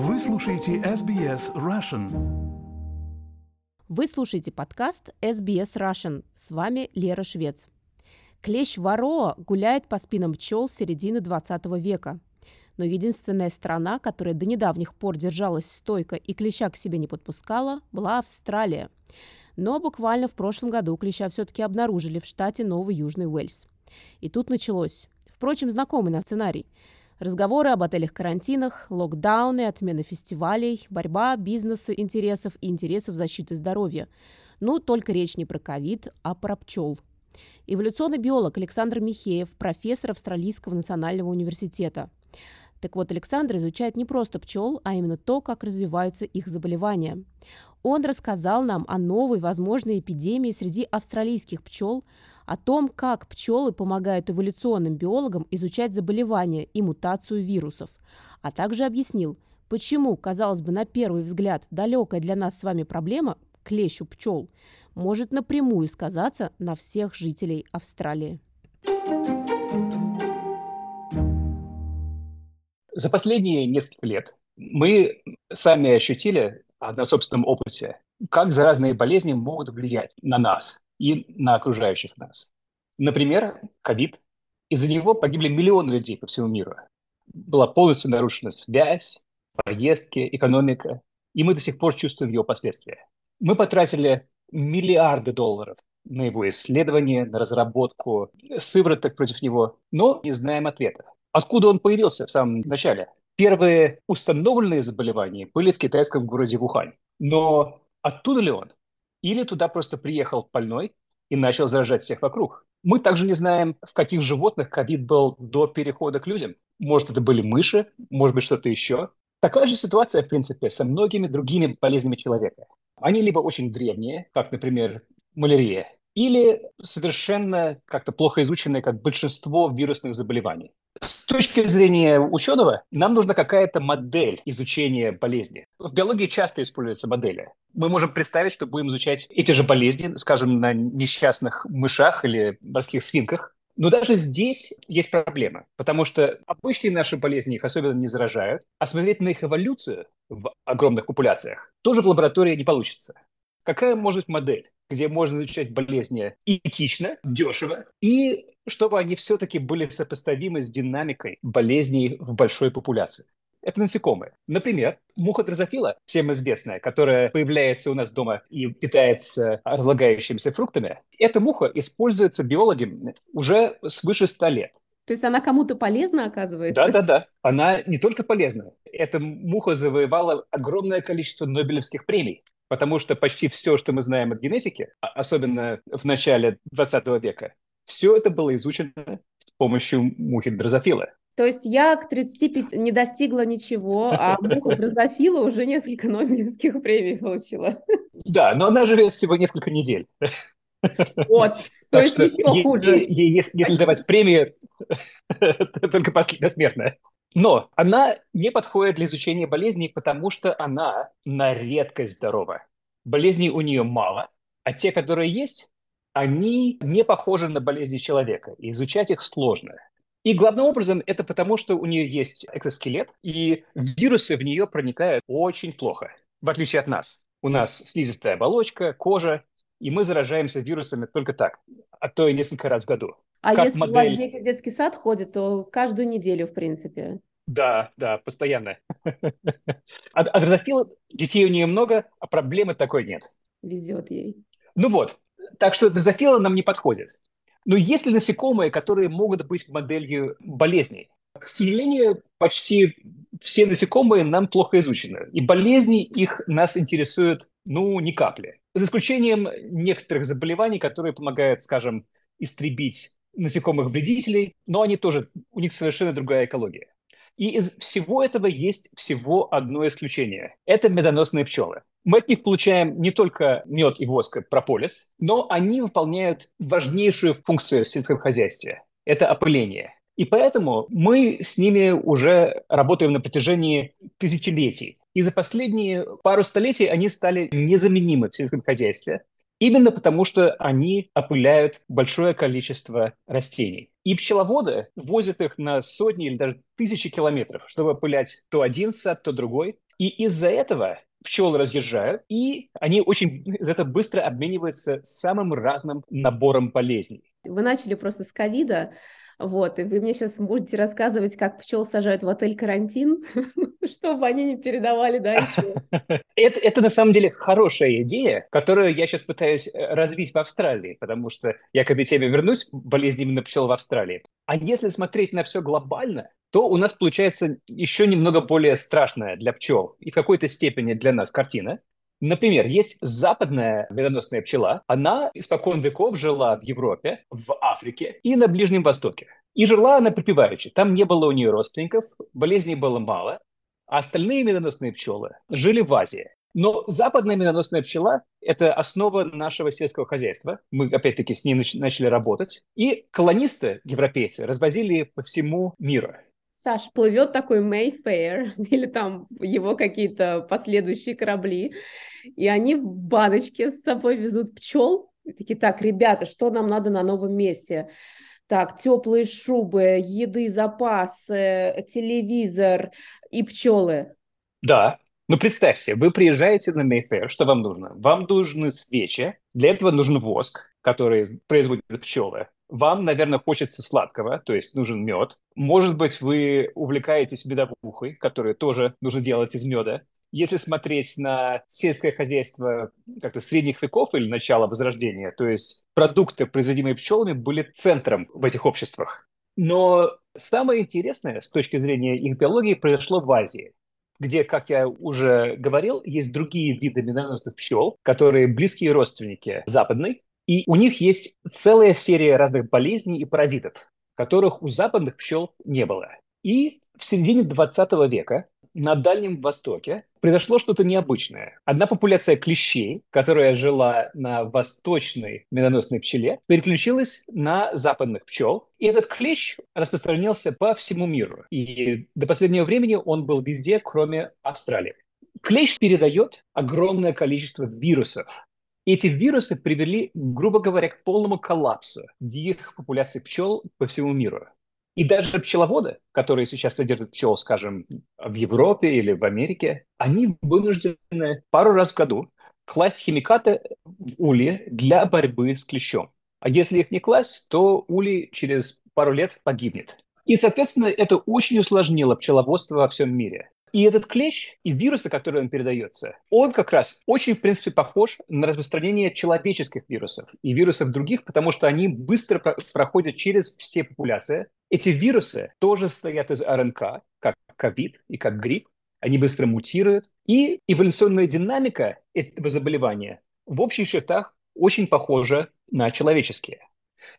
Вы слушаете SBS Russian. Вы слушаете подкаст SBS Russian. С вами Лера Швец. Клещ Вороа гуляет по спинам пчел с середины 20 века. Но единственная страна, которая до недавних пор держалась стойко и клеща к себе не подпускала, была Австралия. Но буквально в прошлом году клеща все-таки обнаружили в штате Новый Южный Уэльс. И тут началось. Впрочем, знакомый нам сценарий. Разговоры об отелях-карантинах, локдауны, отмены фестивалей, борьба бизнеса, интересов и интересов защиты здоровья. Ну, только речь не про ковид, а про пчел. Эволюционный биолог Александр Михеев, профессор Австралийского национального университета. Так вот, Александр изучает не просто пчел, а именно то, как развиваются их заболевания. Он рассказал нам о новой возможной эпидемии среди австралийских пчел, о том, как пчелы помогают эволюционным биологам изучать заболевания и мутацию вирусов, а также объяснил, почему, казалось бы, на первый взгляд далекая для нас с вами проблема – клещ у пчел – может напрямую сказаться на всех жителей Австралии. За последние несколько лет мы сами ощутили на собственном опыте, как заразные болезни могут влиять на нас и на окружающих нас. Например, ковид. Из-за него погибли миллионы людей по всему миру. Была полностью нарушена связь, поездки, экономика, и мы до сих пор чувствуем его последствия. Мы потратили миллиарды долларов на его исследования, на разработку сывороток против него, но не знаем ответа. Откуда он появился в самом начале? Первые установленные заболевания были в китайском городе Вухань. Но оттуда ли он? Или туда просто приехал больной и начал заражать всех вокруг? Мы также не знаем, в каких животных ковид был до перехода к людям. Может, это были мыши, может быть, что-то еще. Такая же ситуация, в принципе, со многими другими болезнями человека. Они либо очень древние, как, например, малярия, или совершенно как-то плохо изученные, как большинство вирусных заболеваний. С точки зрения ученого, нам нужна какая-то модель изучения болезни. В биологии часто используются модели. Мы можем представить, что будем изучать эти же болезни, скажем, на несчастных мышах или морских свинках. Но даже здесь есть проблема, потому что обычные наши болезни их особенно не заражают, а смотреть на их эволюцию в огромных популяциях тоже в лаборатории не получится. Какая может быть модель, где можно изучать болезни этично, дешево, и чтобы они все-таки были сопоставимы с динамикой болезней в большой популяции? Это насекомые. Например, муха дрозофила, всем известная, которая появляется у нас дома и питается разлагающимися фруктами, эта муха используется биологами уже свыше 100 лет. То есть она кому-то полезна, оказывается? Да. Она не только полезна. Эта муха завоевала огромное количество Нобелевских премий. Потому что почти все, что мы знаем от генетики, особенно в начале 20 века, все это было изучено с помощью мухи дрозофила. То есть я к 35 не достигла ничего, а муха дрозофила уже несколько Нобелевских премий получила. Да, но она живет всего несколько недель. Вот, то есть еще хуже. Если давать премию, только посмертная. Но она не подходит для изучения болезней, потому что она на редкость здорова. Болезней у нее мало, а те, которые есть, они не похожи на болезни человека, и изучать их сложно. И главным образом это потому, что у нее есть экзоскелет, и вирусы в нее проникают очень плохо, в отличие от нас. У нас слизистая оболочка, кожа, и мы заражаемся вирусами только так, а то и несколько раз в году. А как если модель... у вас дети в детский сад ходят, то каждую неделю, в принципе. Да, постоянно. А дрозофила, детей у нее много, а проблемы такой нет. Везет ей. Ну вот, так что дрозофила нам не подходит. Но есть ли насекомые, которые могут быть моделью болезней? К сожалению, почти все насекомые нам плохо изучены. И болезни их нас интересуют, ни капли. За исключением некоторых заболеваний, которые помогают, скажем, истребить насекомых-вредителей, но они тоже, у них совершенно другая экология. И из всего этого есть всего одно исключение. Это медоносные пчелы. Мы от них получаем не только мед и воск, прополис, но они выполняют важнейшую функцию в сельском хозяйстве. Это опыление. И поэтому мы с ними уже работаем на протяжении тысячелетий. И за последние пару столетий они стали незаменимы в сельском хозяйстве. Именно потому, что они опыляют большое количество растений. И пчеловоды возят их на сотни или даже тысячи километров, чтобы опылять то один сад, то другой. И из-за этого пчелы разъезжают, и они очень из-за этого быстро обмениваются самым разным набором болезней. Вы начали просто с ковида. Вот, и вы мне сейчас будете рассказывать, как пчел сажают в отель карантин, чтобы они не передавали дальше. Это на самом деле хорошая идея, которую я сейчас пытаюсь развить в Австралии, потому что я к этой теме вернусь, болезнь именно пчел в Австралии. А если смотреть на все глобально, то у нас получается еще немного более страшная для пчел и в какой-то степени для нас картина. Например, есть западная медоносная пчела. Она испокон веков жила в Европе, в Африке и на Ближнем Востоке. И жила она припеваючи. Там не было у нее родственников, болезней было мало. А остальные медоносные пчелы жили в Азии. Но западная медоносная пчела – это основа нашего сельского хозяйства. Мы, опять-таки, с ней начали работать. И колонисты, европейцы, развозили ее по всему миру. Саш, плывет такой Mayfair, или там его какие-то последующие корабли, и они в баночке с собой везут пчел. И такие, так, ребята, что нам надо на новом месте? Так, теплые шубы, еды, запасы, телевизор и пчелы. Да. Ну, представьте, вы приезжаете на Mayfair, что вам нужно? Вам нужны свечи, для этого нужен воск, который производят пчелы. Вам, наверное, хочется сладкого, то есть нужен мед. Может быть, вы увлекаетесь медовухой, которую тоже нужно делать из меда. Если смотреть на сельское хозяйство как-то средних веков или начала Возрождения, то есть продукты, производимые пчелами, были центром в этих обществах. Но самое интересное с точки зрения их биологии произошло в Азии, где, как я уже говорил, есть другие виды медоносных пчел, которые близкие родственники западной, и у них есть целая серия разных болезней и паразитов, которых у западных пчел не было. И в середине 20 века на Дальнем Востоке произошло что-то необычное. Одна популяция клещей, которая жила на восточной медоносной пчеле, переключилась на западных пчел. И этот клещ распространился по всему миру. И до последнего времени он был везде, кроме Австралии. Клещ передает огромное количество вирусов. Эти вирусы привели, грубо говоря, к полному коллапсу диких популяций пчел по всему миру. И даже пчеловоды, которые сейчас содержат пчел, скажем, в Европе или в Америке, они вынуждены пару раз в году класть химикаты в ульи для борьбы с клещом. А если их не класть, то улей через пару лет погибнет. И, соответственно, это очень усложнило пчеловодство во всем мире. И этот клещ, и вирусы, которые он передается, он как раз очень, в принципе, похож на распространение человеческих вирусов и вирусов других, потому что они быстро проходят через все популяции. Эти вирусы тоже состоят из РНК, как ковид и как грипп. Они быстро мутируют. И эволюционная динамика этого заболевания в общих чертах очень похожа на человеческие.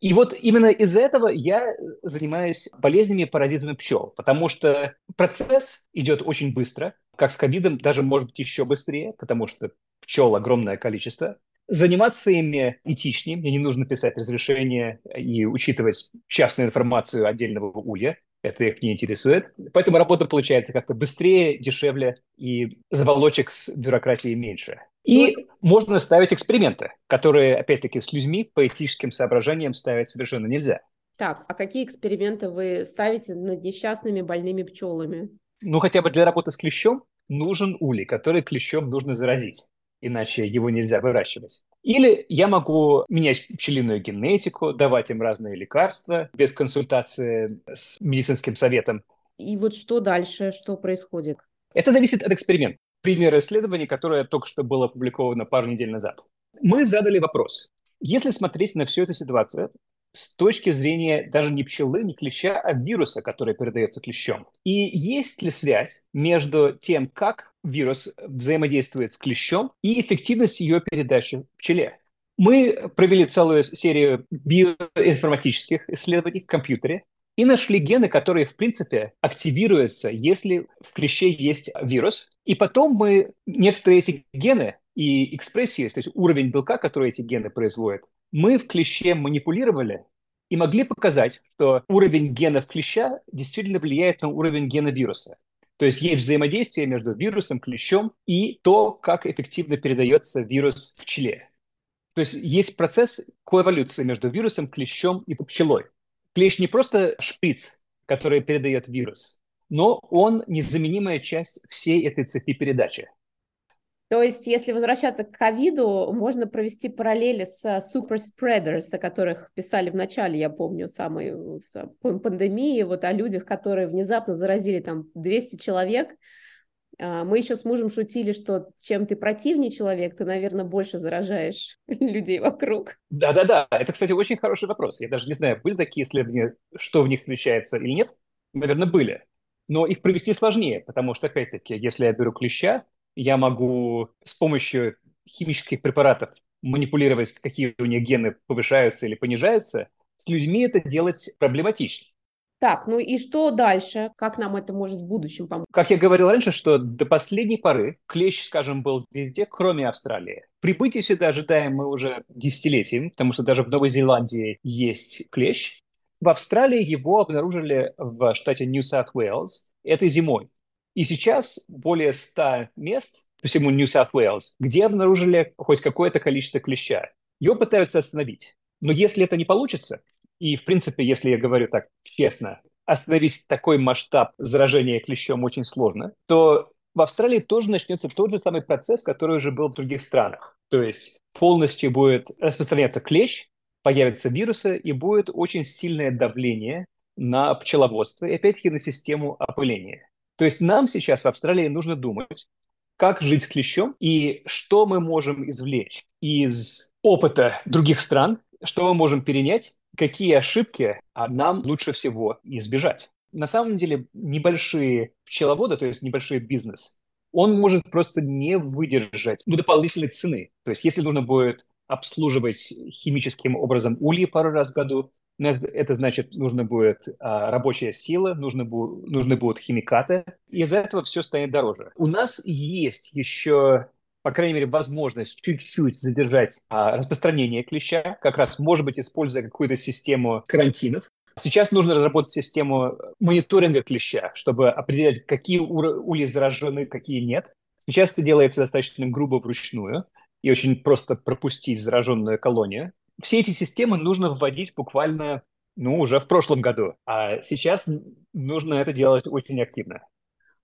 И вот именно из-за этого я занимаюсь болезнями и паразитами пчел, потому что процесс идет очень быстро, как с ковидом, даже, может быть, еще быстрее, потому что пчел огромное количество. Заниматься ими этичнее, мне не нужно писать разрешение и учитывать частную информацию отдельного улья, это их не интересует. Поэтому работа получается как-то быстрее, дешевле и заволочек с бюрократией меньше. И можно ставить эксперименты, которые, опять-таки, с людьми по этическим соображениям ставить совершенно нельзя. Так, а какие эксперименты вы ставите над несчастными больными пчелами? Ну, хотя бы для работы с клещом нужен улей, который клещом нужно заразить, иначе его нельзя выращивать. Или я могу менять пчелиную генетику, давать им разные лекарства без консультации с медицинским советом. И вот что дальше, что происходит? Это зависит от эксперимента. Пример исследования, которое только что было опубликовано пару недель назад. Мы задали вопрос. Если смотреть на всю эту ситуацию с точки зрения даже не пчелы, не клеща, а вируса, который передается клещом, и есть ли связь между тем, как вирус взаимодействует с клещом и эффективность ее передачи пчеле? Мы провели целую серию биоинформатических исследований в компьютере и нашли гены, которые, в принципе, активируются, если в клеще есть вирус. И потом мы некоторые эти гены и экспрессию, то есть уровень белка, который эти гены производят, мы в клеще манипулировали и могли показать, что уровень генов клеща действительно влияет на уровень гена вируса. То есть есть взаимодействие между вирусом, клещом и то, как эффективно передается вирус пчеле. То есть есть процесс коэволюции между вирусом, клещом и пчелой. Клещ не просто шприц, который передает вирус, но он незаменимая часть всей этой цепи передачи. То есть, если возвращаться к ковиду, можно провести параллели с суперспредерс, о которых писали в начале, я помню, самой пандемии, вот о людях, которые внезапно заразили там 200 человек. Мы еще с мужем шутили, что чем ты противнее человек, ты, наверное, больше заражаешь людей вокруг. Да-да-да, это, кстати, очень хороший вопрос. Я даже не знаю, были такие исследования, что в них включается или нет. Наверное, были. Но их провести сложнее, потому что, опять-таки, если я беру клеща, я могу с помощью химических препаратов манипулировать, какие у них гены повышаются или понижаются. С людьми это делать проблематично. Так, ну и что дальше? Как нам это может в будущем помочь? Как я говорил раньше, что до последней поры клещ, скажем, был везде, кроме Австралии. Прибытие сюда ожидаем мы уже десятилетиями, потому что даже в Новой Зеландии есть клещ. В Австралии его обнаружили в штате New South Wales этой зимой. И сейчас более 100 мест по всему New South Wales, где обнаружили хоть какое-то количество клеща. Его пытаются остановить. Но если это не получится, и, в принципе, если я говорю так честно, остановить такой масштаб заражения клещом очень сложно, то в Австралии тоже начнется тот же самый процесс, который уже был в других странах. То есть полностью будет распространяться клещ, появятся вирусы, и будет очень сильное давление на пчеловодство и, опять-таки, на систему опыления. То есть нам сейчас в Австралии нужно думать, как жить с клещом и что мы можем извлечь из опыта других стран, что мы можем перенять, какие ошибки нам лучше всего избежать. На самом деле небольшие пчеловоды, то есть небольшой бизнес, он может просто не выдержать дополнительной цены. То есть если нужно будет обслуживать химическим образом ульи пару раз в году, это значит, нужна будет рабочая сила, нужны будут химикаты. Из-за этого все станет дороже. У нас есть еще, по крайней мере, возможность чуть-чуть задержать распространение клеща, как раз, может быть, используя какую-то систему карантинов. Сейчас нужно разработать систему мониторинга клеща, чтобы определять, какие ульи заражены, какие нет. Сейчас это делается достаточно грубо вручную и очень просто пропустить зараженную колонию. Все эти системы нужно вводить буквально, уже в прошлом году, а сейчас нужно это делать очень активно.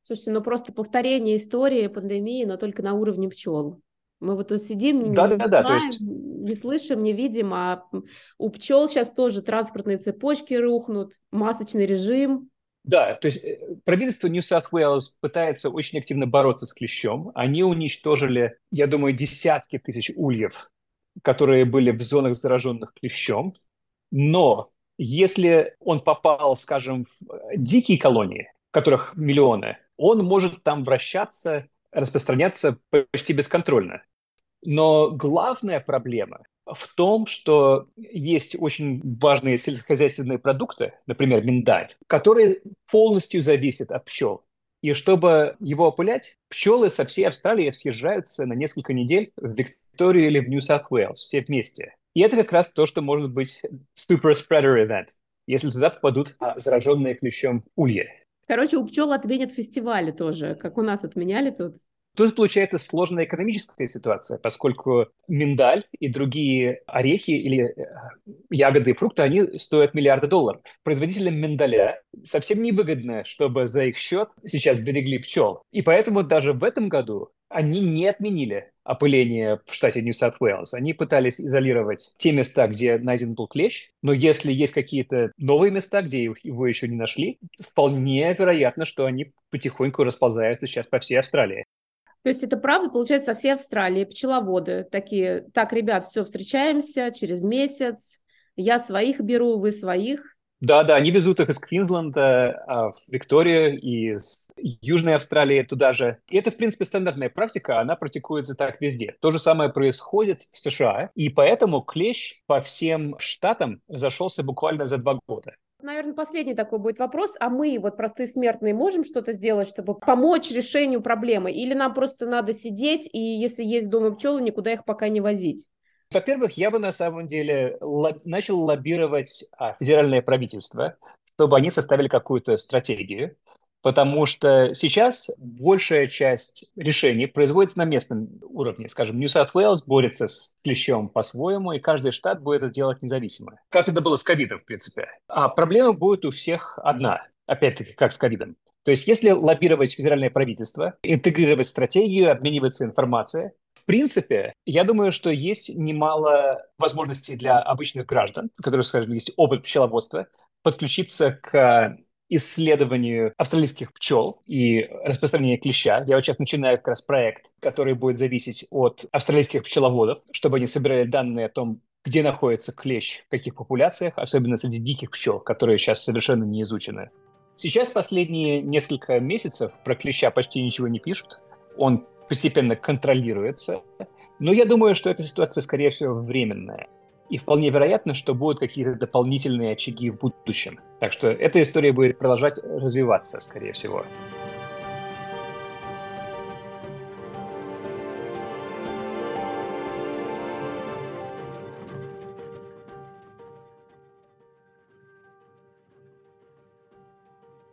Слушайте, просто повторение истории пандемии, но только на уровне пчел. Мы вот тут сидим, не слышим, не видим, а у пчел сейчас тоже транспортные цепочки рухнут, масочный режим. Да, то есть правительство New South Wales пытается очень активно бороться с клещом. Они уничтожили, я думаю, десятки тысяч ульев, которые были в зонах, зараженных клещом. Но если он попал, скажем, в дикие колонии, которых миллионы, он может там вращаться, распространяться почти бесконтрольно. Но главная проблема в том, что есть очень важные сельскохозяйственные продукты, например, миндаль, которые полностью зависят от пчел. И чтобы его опылять, пчелы со всей Австралии съезжаются на несколько недель в Викторию или в Нью-Саут-Уэллс, все вместе. И это как раз то, что может быть super-spreader event, если туда попадут зараженные клещом ульи. Короче, у пчел отменят фестивали тоже, как у нас отменяли тут. Тут получается сложная экономическая ситуация, поскольку миндаль и другие орехи или ягоды и фрукты, они стоят миллиарды долларов. Производителям миндаля совсем невыгодно, чтобы за их счет сейчас берегли пчел. И поэтому даже в этом году они не отменили опыление в штате Нью-Саут-Уэллс. Они пытались изолировать те места, где найден был клещ, но если есть какие-то новые места, где его еще не нашли, вполне вероятно, что они потихоньку расползаются сейчас по всей Австралии. То есть это правда, получается, со всей Австралии пчеловоды такие: так, ребят, все, встречаемся через месяц, я своих беру, вы своих. Да-да, они везут их из Квинсленда в Викторию и из Южной Австралии туда же. И это, в принципе, стандартная практика, она практикуется так везде. То же самое происходит в США, и поэтому клещ по всем штатам зашелся буквально за 2 года. Наверное, последний такой будет вопрос. А мы, простые смертные, можем что-то сделать, чтобы помочь решению проблемы? Или нам просто надо сидеть, и если есть дома пчелы, никуда их пока не возить? Во-первых, я бы на самом деле начал лоббировать федеральное правительство, чтобы они составили какую-то стратегию, потому что сейчас большая часть решений производится на местном уровне. Скажем, Нью-Саут-Уэллс борется с клещом по-своему, и каждый штат будет это делать независимо. Как это было с ковидом, в принципе. А проблема будет у всех одна, опять-таки, как с ковидом. То есть если лоббировать федеральное правительство, интегрировать стратегию, обмениваться информацией, в принципе, я думаю, что есть немало возможностей для обычных граждан, у которых, скажем, есть опыт пчеловодства, подключиться к исследованию австралийских пчел и распространения клеща. Я вот сейчас начинаю как раз проект, который будет зависеть от австралийских пчеловодов, чтобы они собирали данные о том, где находится клещ, в каких популяциях, особенно среди диких пчел, которые сейчас совершенно не изучены. Сейчас последние несколько месяцев про клеща почти ничего не пишут. Он постепенно контролируется. Но я думаю, что эта ситуация, скорее всего, временная. И вполне вероятно, что будут какие-то дополнительные очаги в будущем. Так что эта история будет продолжать развиваться, скорее всего.